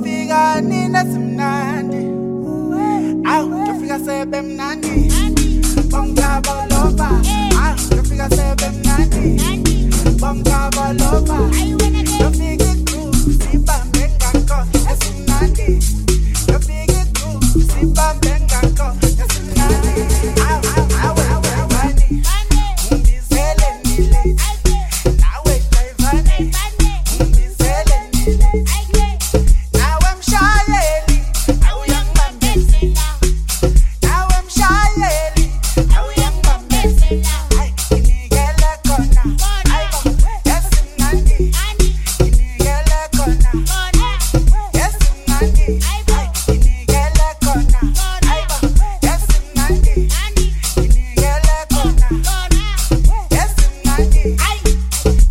figure nina simnandi. Au, to figure sebem nandi. Bonga baloba. Au, to figure sebem nandi. Bonga baloba. To figure cool, simba mengako, esimnandi. To figure cool, simba mengako, esimnandi. Au, bani. Mumbi zele nile. Nawe taivani. Mumbi zele nile.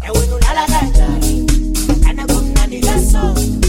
I will not allow that. And I will not allow that.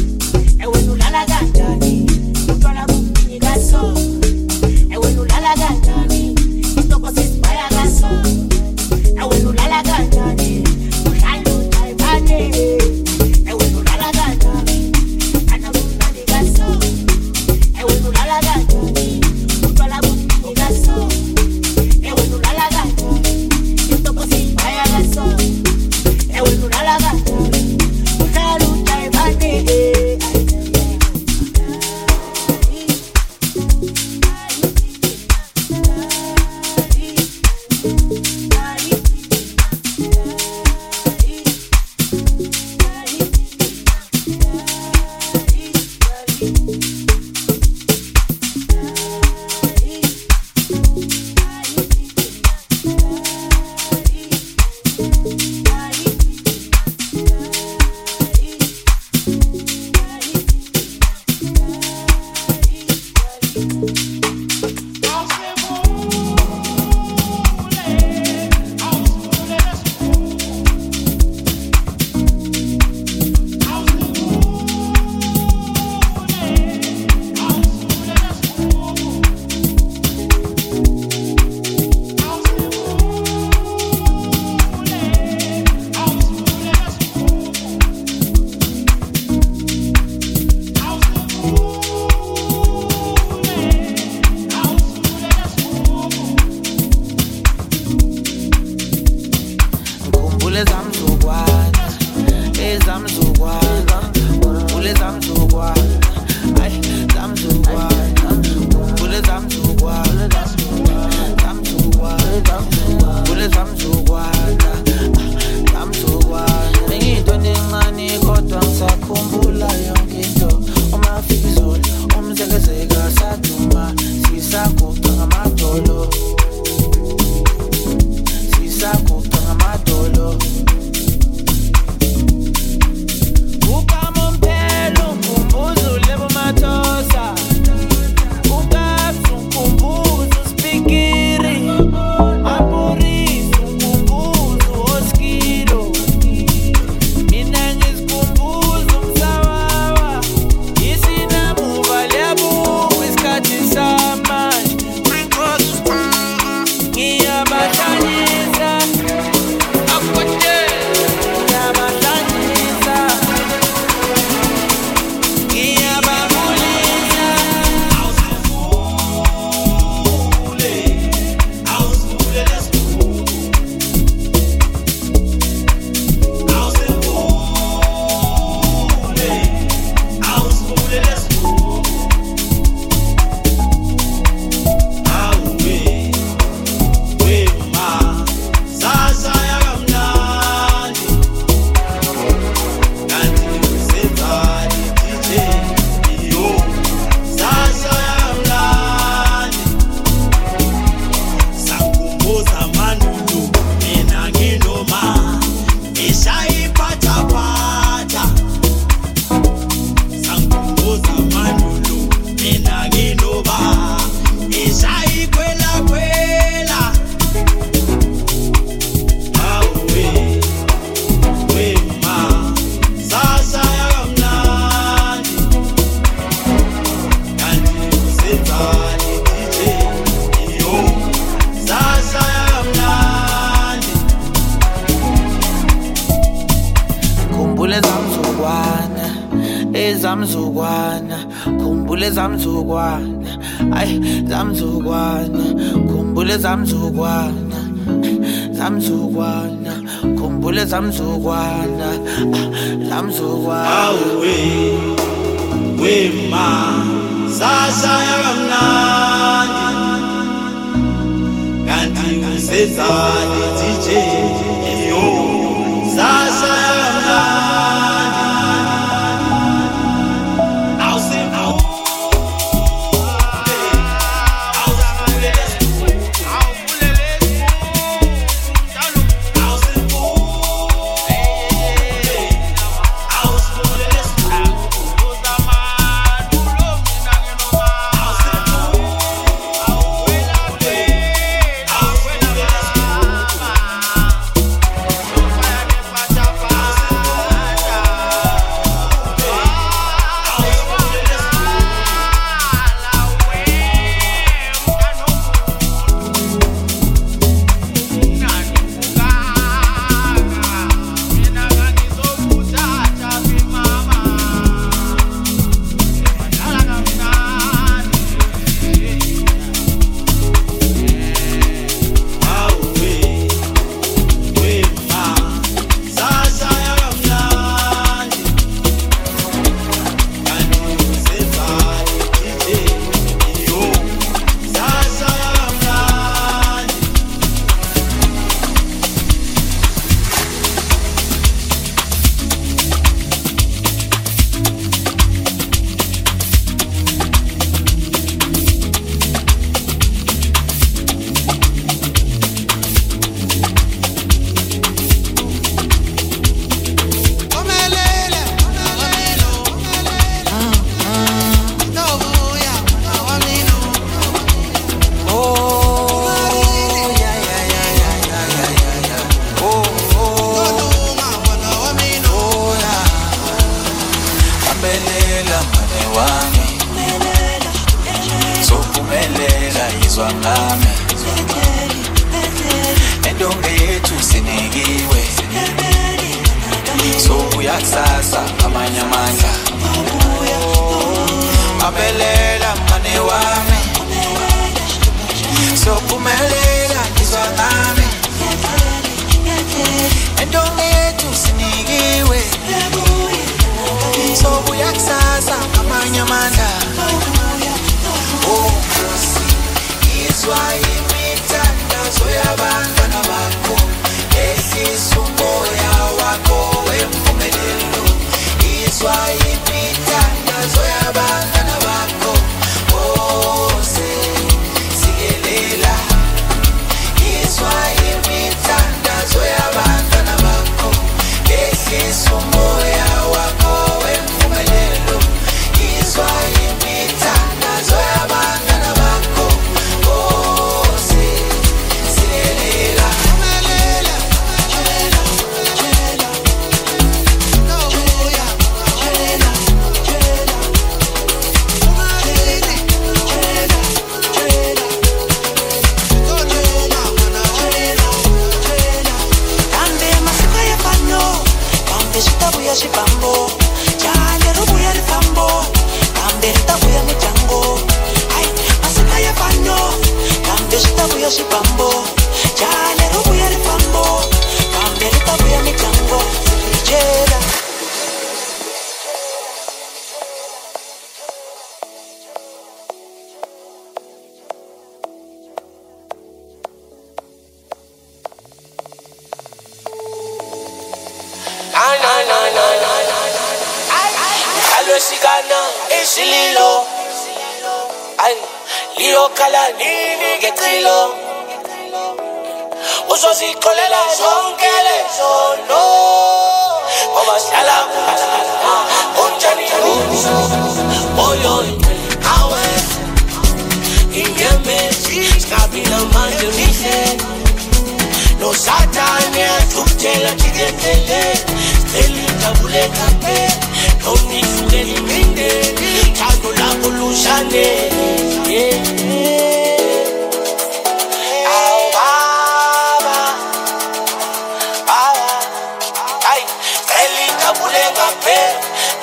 zamzukwana khumbule zamzukwana ay zamzukwana khumbule zamzukwana zamzukwana khumbule zamzukwana zamzukwana awe wema sasha yakamnandi kanti usezane tije yo sasha yakamnandi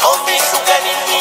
Don't be so good.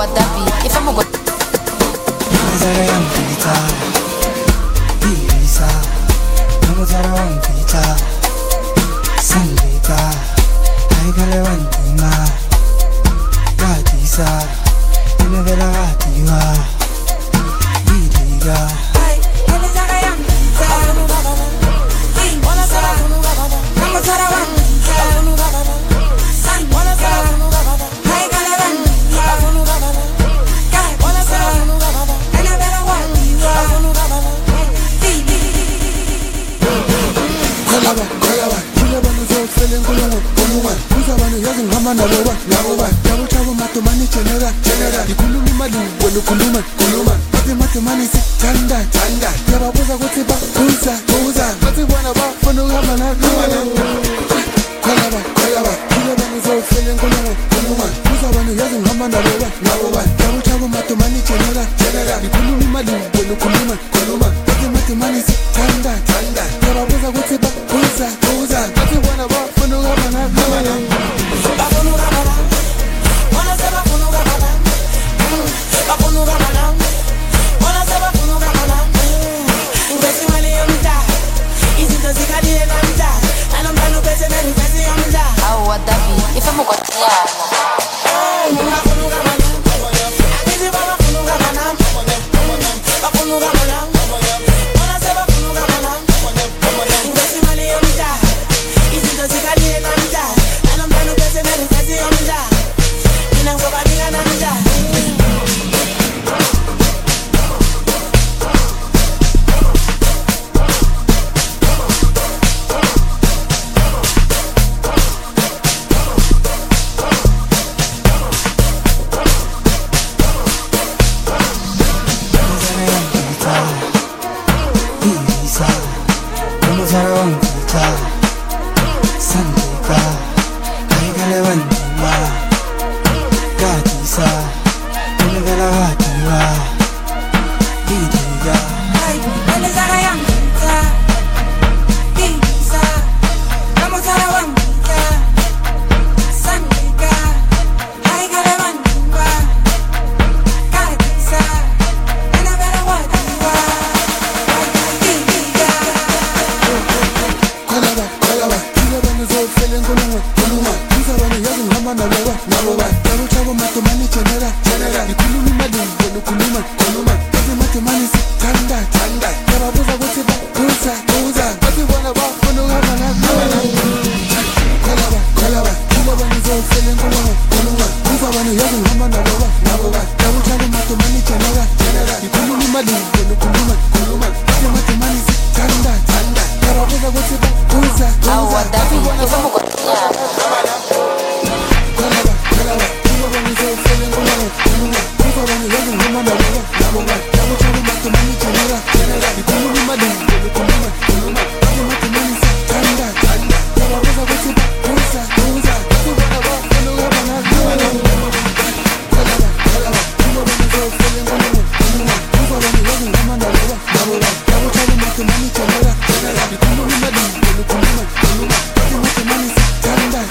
what that be. If I'm a go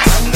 I'm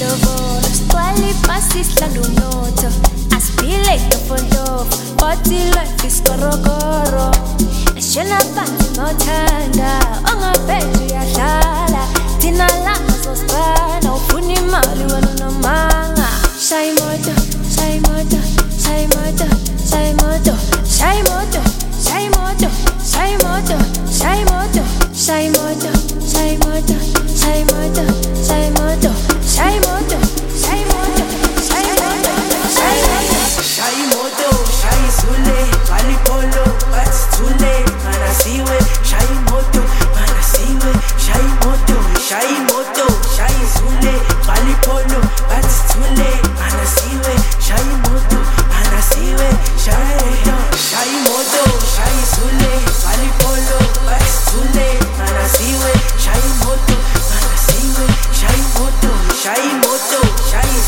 lover, while it passes la lunota, I feel like the love, but the life is korokoro. I shall not find no tanda, on a bed to your shala, Tina Lamas was bad, no funny malu and no manga. Shy moto, shy moto, shy moto, shy moto, shy moto, shy moto, shy moto, shy moto, shy moto, shy moto, shy moto, shy moto, shy moto, shy moto, shy moto, shy moto, shy moto, shy sule, palipolo, that's too late, man I see it, shy moto, man I see it, shy moto, shy sule, palipolo, that's too late, man I see it, shy moto, man I see it, shy moto, shy sule, palipolo, that's too late, man I see it, shy moto, man I see it, shy moto, shy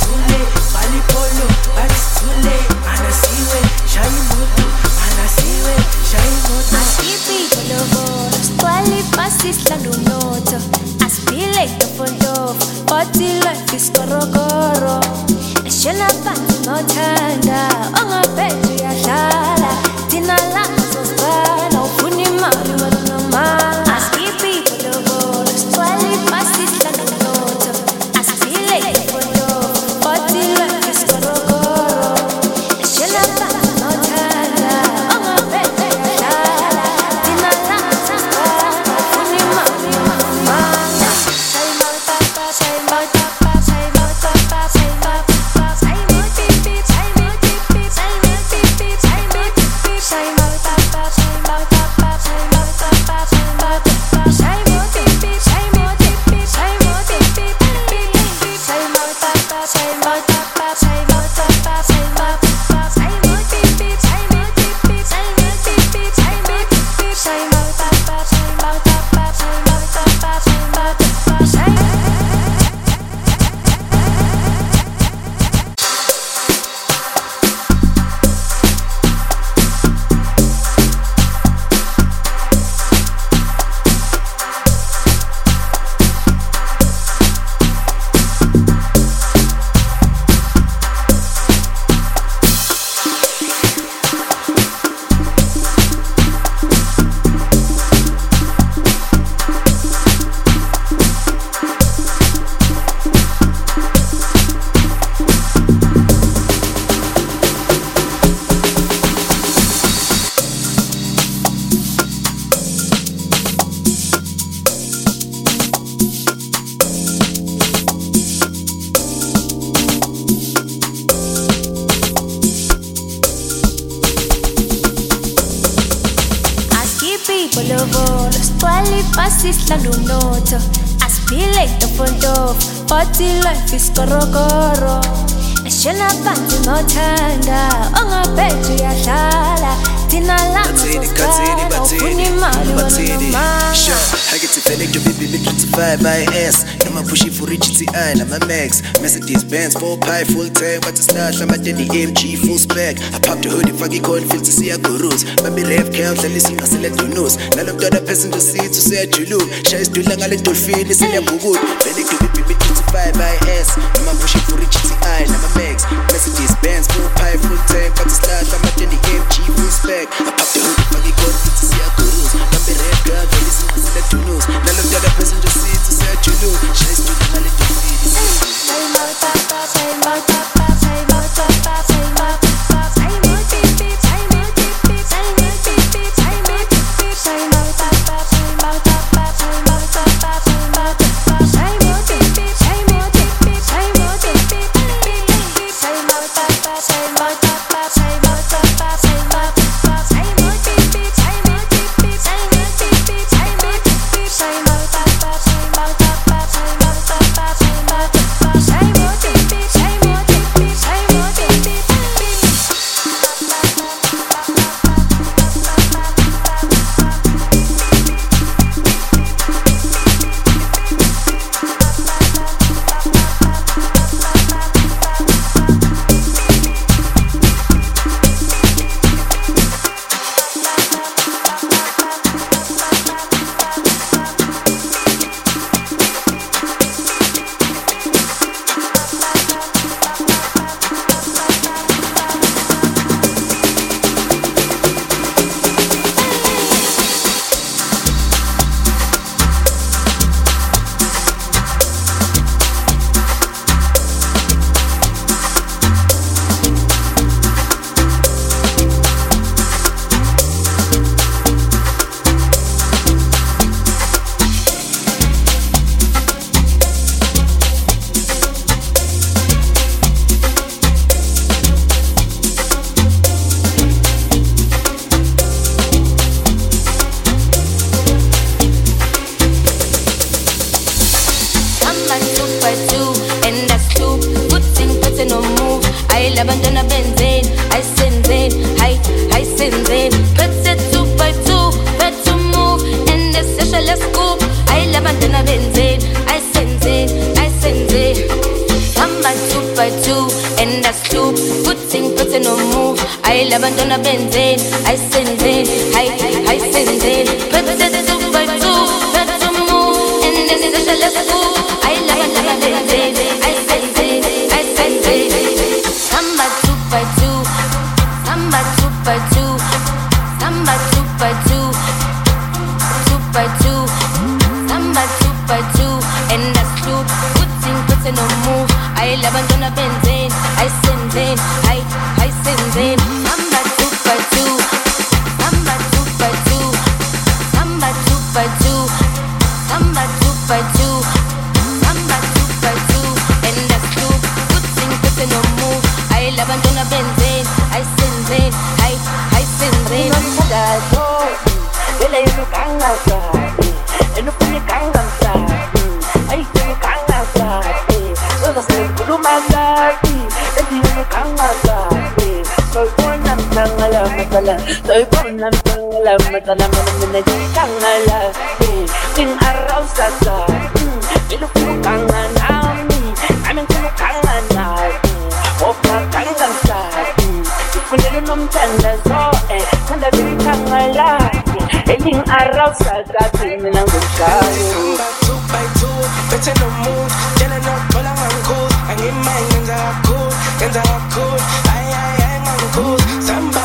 sule, palipolo, that's too late, man I see it, shy moto, man I see it, shy moto. I keep it all over, slowly passes la lunota. I feel like the love, but the life is korokoro. I shall not find no tanda, on a bed to your shala, Tina Lamas was bad, no funny malu and no manga. I keep it all over, slowly passes la lunota. I feel like the love, but the life is korokoro. I shall not find no tanda, on a bed to your shala, Tina Lamas was bad, no funny malu and no manga. Say my papa, say my papa, say my papa, say my papa, say my pipi, say my pipi, say my pipi, say my pipi, say my papa, say my papa, say my papa, say my papa, say my pipi, say my pipi, say my pipi, pipi, say my papa, say my papa, say my papa, say my papa, say my pipi, say my pipi, say my pipi, say my pipi, say my papa, say my papa, say my papa, say my papa, say passes la lunota, I feel like the love, but the life is korokoro. I shall not find no tanda, on a bed to your shala, Tina Lamas was bad, no funny malu and no manga. Hakitipele kibibili 25IS Nama pushi furichi TI na my max Mercedes Benz 4Pi full tank What's a slash lama daddy MG full spec I popped a hoodie fagi cornfield to see a gurus Mami ref count lalisu na sile tunus Nalo mdona passenger seat to say a chulu Shais dula ngale dolfini sile ya mbugut Pele kibibili 25IS Nama pushi furichi TI na my max Mercedes Benz 4Pi full tank What's a slash lama daddy MG full spec I popped a hoodie fagi cornfield to see a gurus Mami ref count lalisu na sile tunus Now look at the passenger seat to say you know She's doing my little feet Say my papa, say my papa, say my papa, say my papa Say my pipi, say my pipi, say my pipi, say my pipi Say my papa, say my papa, say my papa, say my papa Say my pipi, say my pipi, say Dabandona benzene, I senzene, I senzene. Clips it 2x2, but to move in this social scoop. I labandona benzene, I senzene, I senzene. Come by 2x2, and that's two. Putting no move. I labandona benzene, I senzene, I senzene. Clips it 2x2, but to move in this social scoop. I labandona benzene, I senzene, I senzene. Labandona benzene, I senzene, I senzene. Number 2x2, number 2x2, number 2x2, number 2x2, number 2x2, and that's two. Good thing, good thing, no move. I labandona benzene, I senzene, I senzene. Soy por la mala, me da la mano, me necesitan a la fe. Sin arrozada, me lo colocan a nadie. A mí me colocan a nadie. O para cantar, si ponerlo no me entiendes, oye. Cuando gritan a la fe, el sin arrozada, terminan buscando. Two by two, better no move. Tell her no, call her man cool. And in my hands are cool, hands are cool. I, man cool. Samba.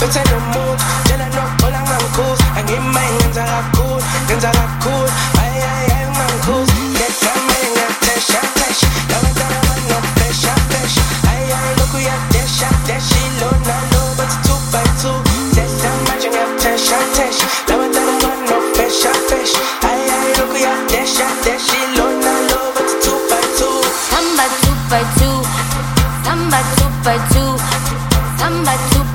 Better no mood, then I know all I'm cool. I get my hands are cool, hands are cool. I am cool. Get some money, not dash, dash. Now I don't want no pressure, pressure. I look who you dash, dash. She low, not low, but it's 2x2. That's how much you got dash, dash. Now I don't want no pressure, pressure. I look who you dash, dash. She low, not low, but it's 2x2. Samba 2x2, Samba 2x2, Samba 2x2.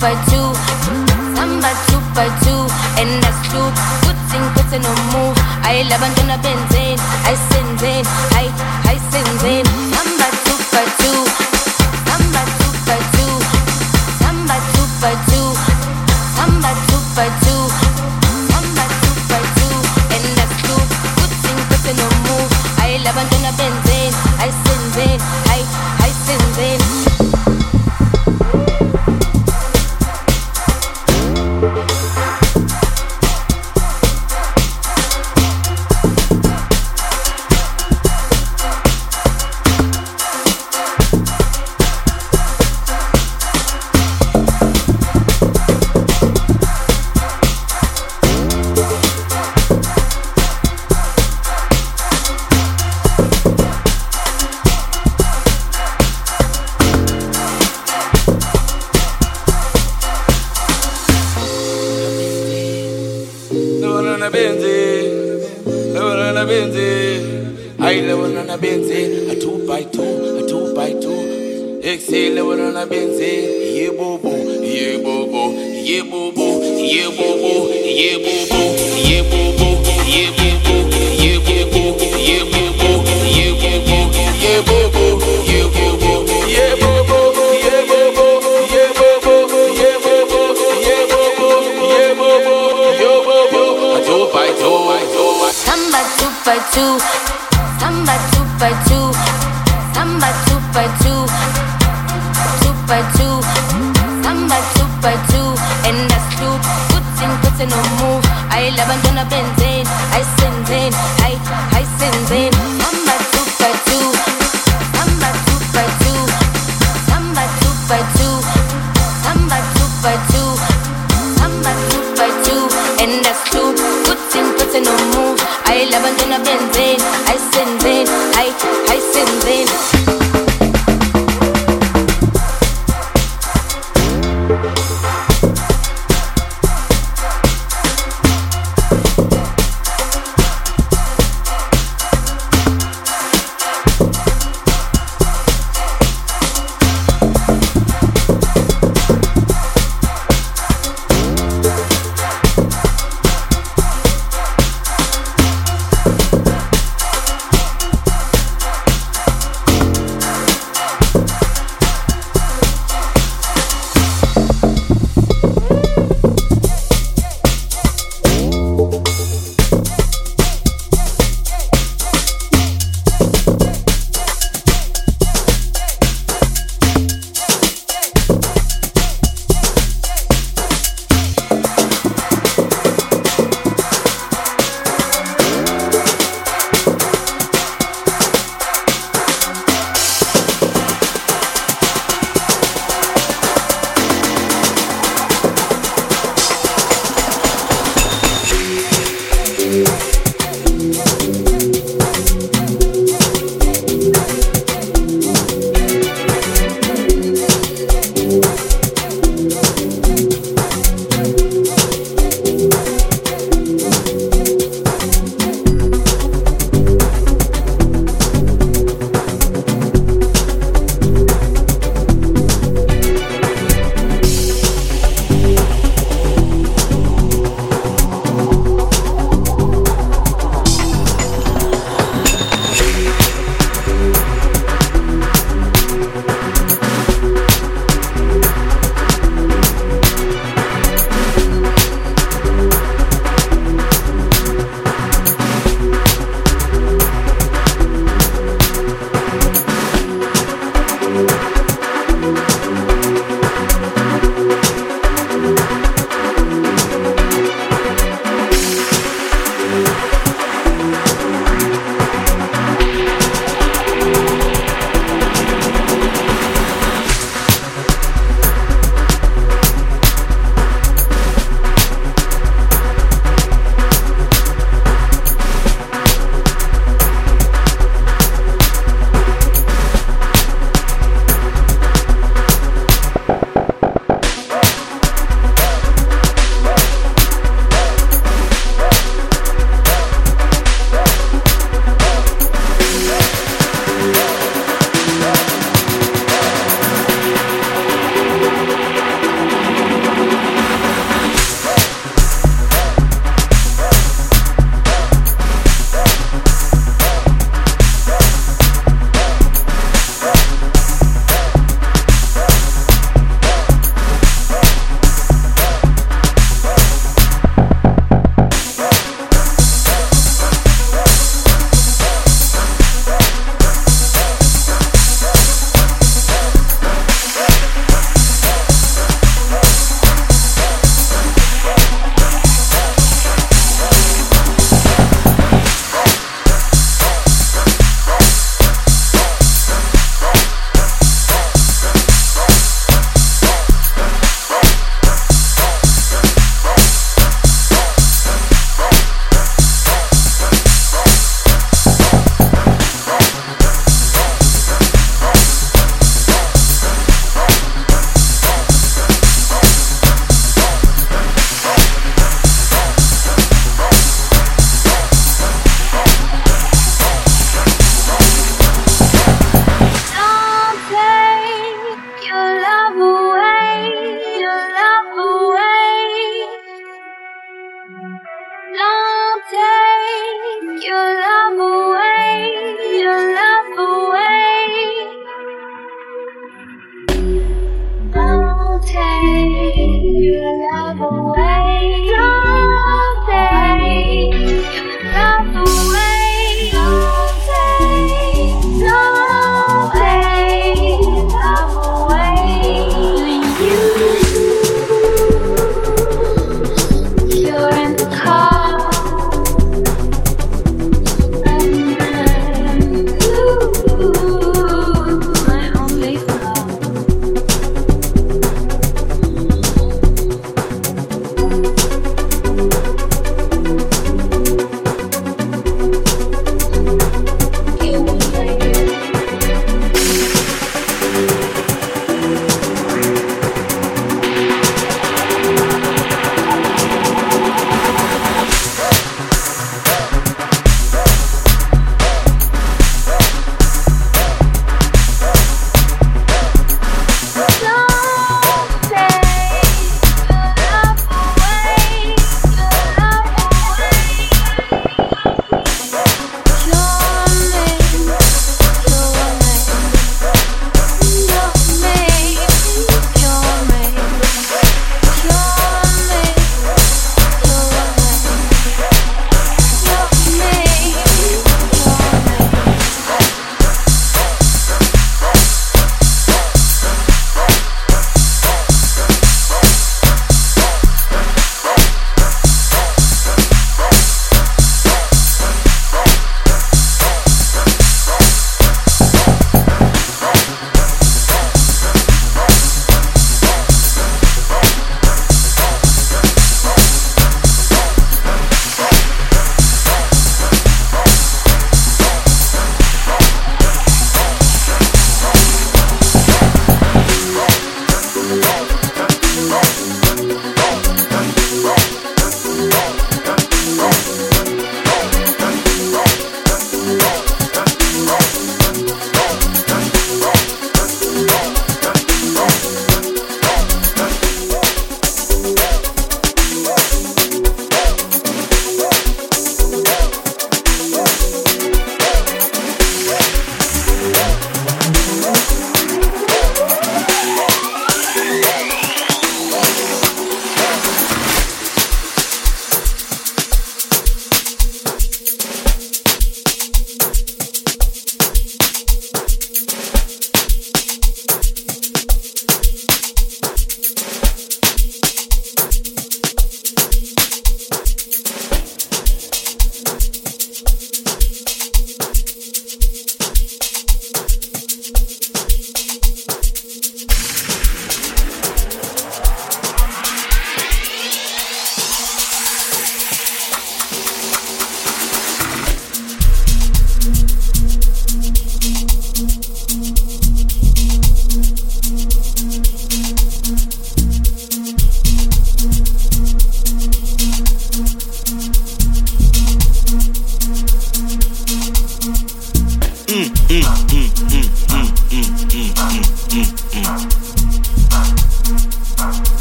By two, number 2x2, and that's two. Good thing, good thing, no move. I labandona benzene, I senzene, I senzene. Number 2x2, number 2x2, number 2x2, number 2x2, number 2x2, and that's two. Good thing, good thing, no move. I labandona benzene, I senzene, I senzene.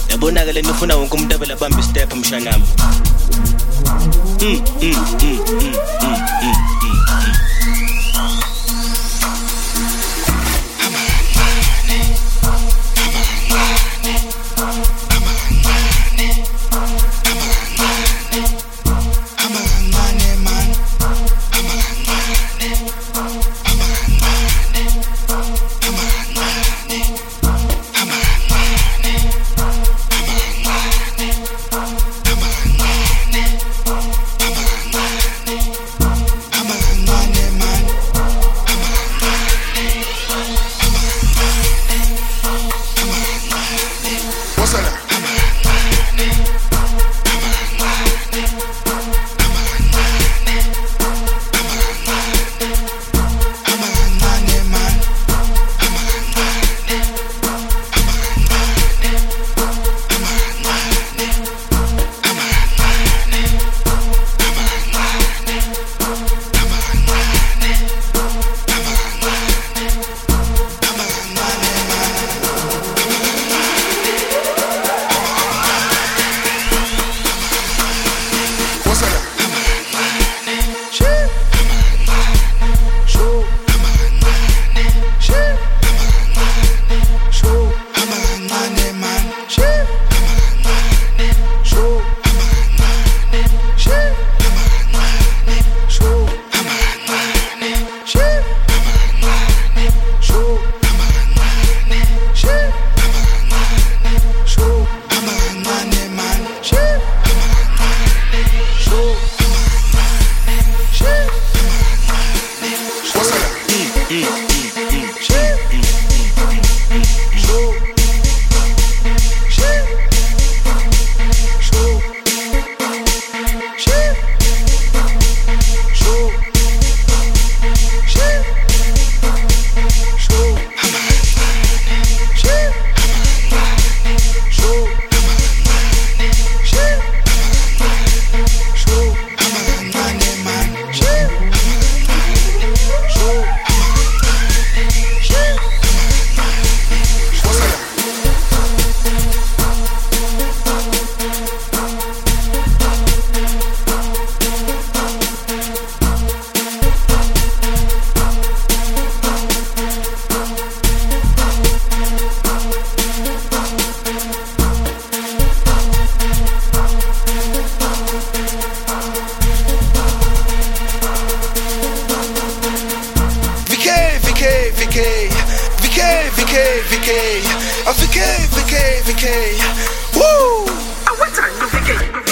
Yabonakala nifuna wonke umuntu abela bamba step mshanami. VK, woo! I went to VK.